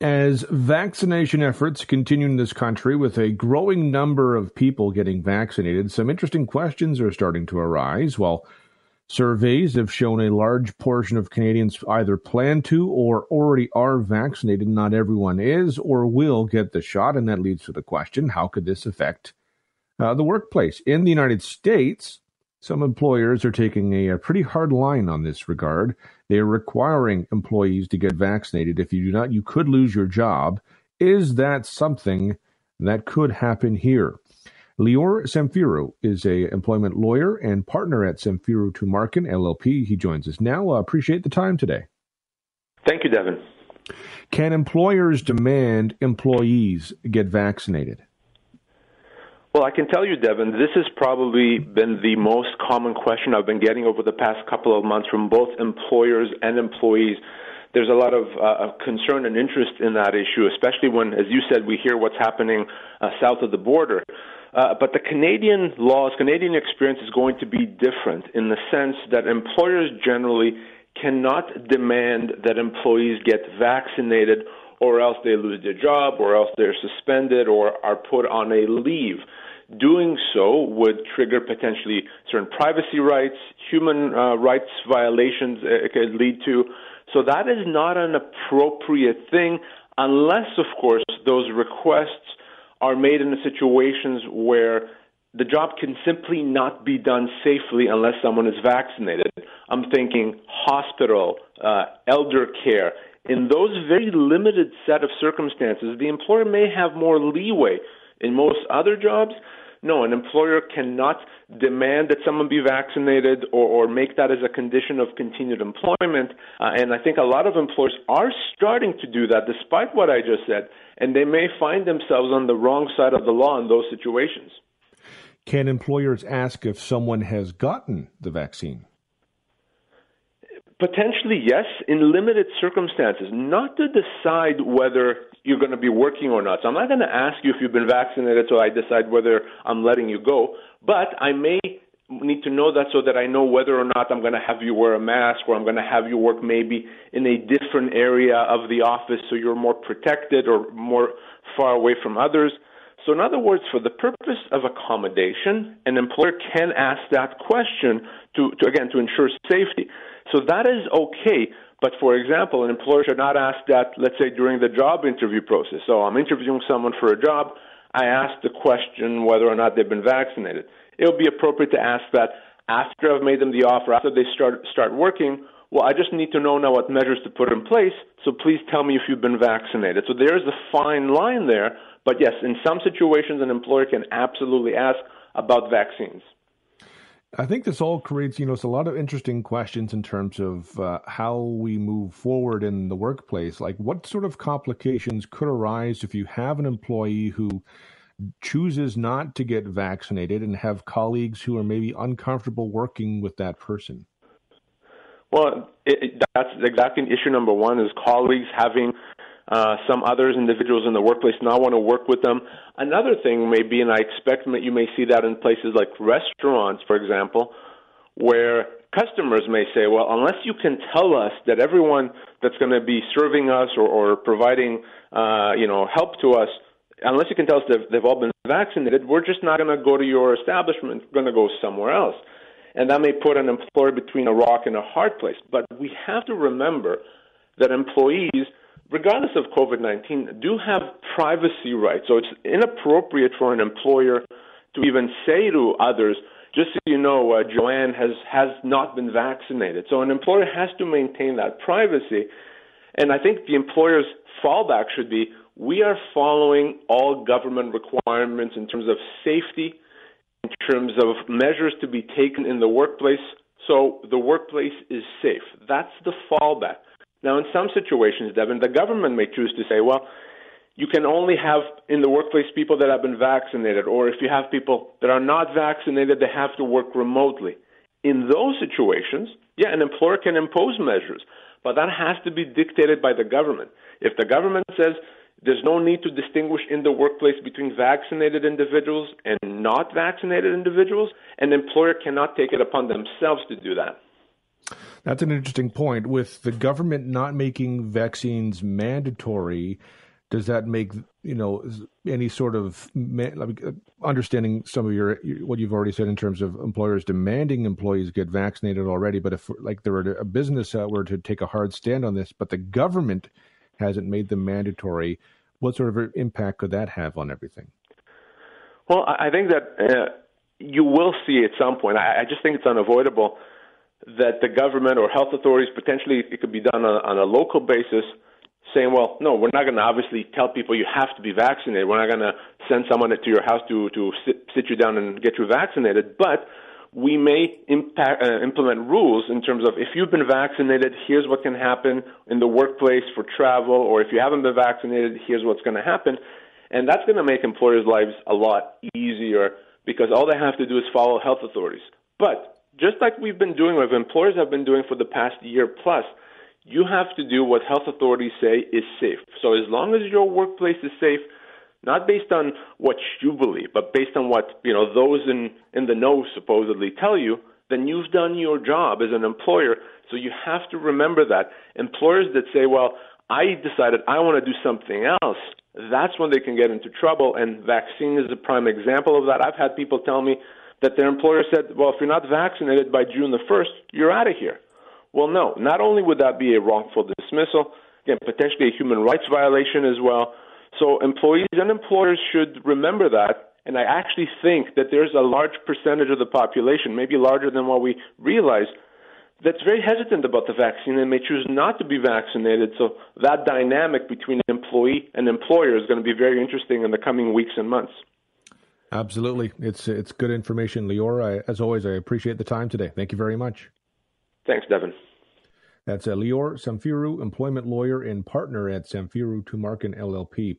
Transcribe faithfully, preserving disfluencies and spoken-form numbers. As vaccination efforts continue in this country with a growing number of people getting vaccinated, some interesting questions are starting to arise. While surveys have shown a large portion of Canadians either plan to or already are vaccinated, not everyone is or will get the shot, and that leads to the question, how could this affect uh, the workplace? In the United States, some employers are taking a, a pretty hard line on this regard. They are requiring employees to get vaccinated. If you do not, you could lose your job. Is that something that could happen here? Lior Samfiru is an employment lawyer and partner at Samfiru Tumarkin L L P. He joins us now. I appreciate the time today. Thank you, Devin. Can employers demand employees get vaccinated? Well, I can tell you, Devin, this has probably been the most common question I've been getting over the past couple of months from both employers and employees. There's a lot of uh, concern and interest in that issue, especially when, as you said, we hear what's happening uh, south of the border. Uh, but the Canadian laws, Canadian experience is going to be different in the sense that employers generally cannot demand that employees get vaccinated or else they lose their job, or else they're suspended or are put on a leave. Doing so would trigger potentially certain privacy rights, human uh, rights violations it could lead to. So that is not an appropriate thing unless, of course, those requests are made in the situations where the job can simply not be done safely unless someone is vaccinated. I'm thinking hospital, uh, elder care. In those very limited set of circumstances, the employer may have more leeway. In most other jobs, no, an employer cannot demand that someone be vaccinated or, or make that as a condition of continued employment. Uh, and I think a lot of employers are starting to do that, despite what I just said, and they may find themselves on the wrong side of the law in those situations. Can employers ask if someone has gotten the vaccine? Potentially, yes, in limited circumstances, not to decide whether you're going to be working or not. So I'm not going to ask you if you've been vaccinated so I decide whether I'm letting you go, but I may need to know that so that I know whether or not I'm going to have you wear a mask or I'm going to have you work maybe in a different area of the office so you're more protected or more far away from others. So in other words, for the purpose of accommodation, an employer can ask that question to, to again, to ensure safety. So that is okay. But for example, an employer should not ask that, let's say, during the job interview process. So I'm interviewing someone for a job. I ask the question whether or not they've been vaccinated. It would be appropriate to ask that after I've made them the offer, after they start start working. Well, I just need to know now what measures to put in place, so please tell me if you've been vaccinated. So there is a fine line there, but yes, in some situations, an employer can absolutely ask about vaccines. I think this all creates, you know, it's a lot of interesting questions in terms of uh, how we move forward in the workplace. Like, what sort of complications could arise if you have an employee who chooses not to get vaccinated and have colleagues who are maybe uncomfortable working with that person? Well, it, it, that's exactly issue number one is colleagues having uh, some others individuals in the workplace not want to work with them. Another thing may be, and I expect that you may see that in places like restaurants, for example, where customers may say, well, unless you can tell us that everyone that's going to be serving us or, or providing uh, you know, help to us, unless you can tell us that they've, they've all been vaccinated, we're just not going to go to your establishment, we're going to go somewhere else. And that may put an employer between a rock and a hard place. But we have to remember that employees, regardless of COVID nineteen, do have privacy rights. So it's inappropriate for an employer to even say to others, just so you know, uh, Joanne has, has not been vaccinated. So an employer has to maintain that privacy. And I think the employer's fallback should be, we are following all government requirements in terms of safety, in terms of measures to be taken in the workplace, so the workplace is safe. That's the fallback. Now, in some situations, Devin, the government may choose to say, well, you can only have in the workplace people that have been vaccinated, or if you have people that are not vaccinated, they have to work remotely. In those situations, yeah, an employer can impose measures, but that has to be dictated by the government. If the government says, there's no need to distinguish in the workplace between vaccinated individuals and not vaccinated individuals. An employer cannot take it upon themselves to do that. That's an interesting point. With the government not making vaccines mandatory, does that make, you know, any sort of, like, understanding some of your, what you've already said in terms of employers demanding employees get vaccinated already, but if, like, there were a business that were to take a hard stand on this, but the government hasn't made them mandatory, what sort of impact could that have on everything? Well, I think that uh, you will see at some point, I, I just think it's unavoidable, that the government or health authorities, potentially it could be done on, on a local basis, saying, well, no, we're not going to obviously tell people you have to be vaccinated. We're not going to send someone to your house to, to sit, sit you down and get you vaccinated. But we may impact, uh, implement rules in terms of, if you've been vaccinated, here's what can happen in the workplace for travel, or if you haven't been vaccinated, here's what's going to happen. And that's going to make employers' lives a lot easier, because all they have to do is follow health authorities. But just like we've been doing, or employers have been doing for the past year plus, you have to do what health authorities say is safe. So as long as your workplace is safe, not based on what you believe, but based on what, you know, those in, in the know supposedly tell you, then you've done your job as an employer. So you have to remember that. Employers that say, well, I decided I want to do something else, that's when they can get into trouble. And vaccine is a prime example of that. I've had people tell me that their employer said, well, if you're not vaccinated by June the first, you're out of here. Well, no, not only would that be a wrongful dismissal, again, potentially a human rights violation as well. So employees and employers should remember that. And I actually think that there's a large percentage of the population, maybe larger than what we realize, that's very hesitant about the vaccine and may choose not to be vaccinated. So that dynamic between employee and employer is going to be very interesting in the coming weeks and months. Absolutely. It's it's good information, Lior. I, as always, I appreciate the time today. Thank you very much. Thanks, Devin. That's Lior Samfiru, employment lawyer and partner at Samfiru Tumarkin L L P.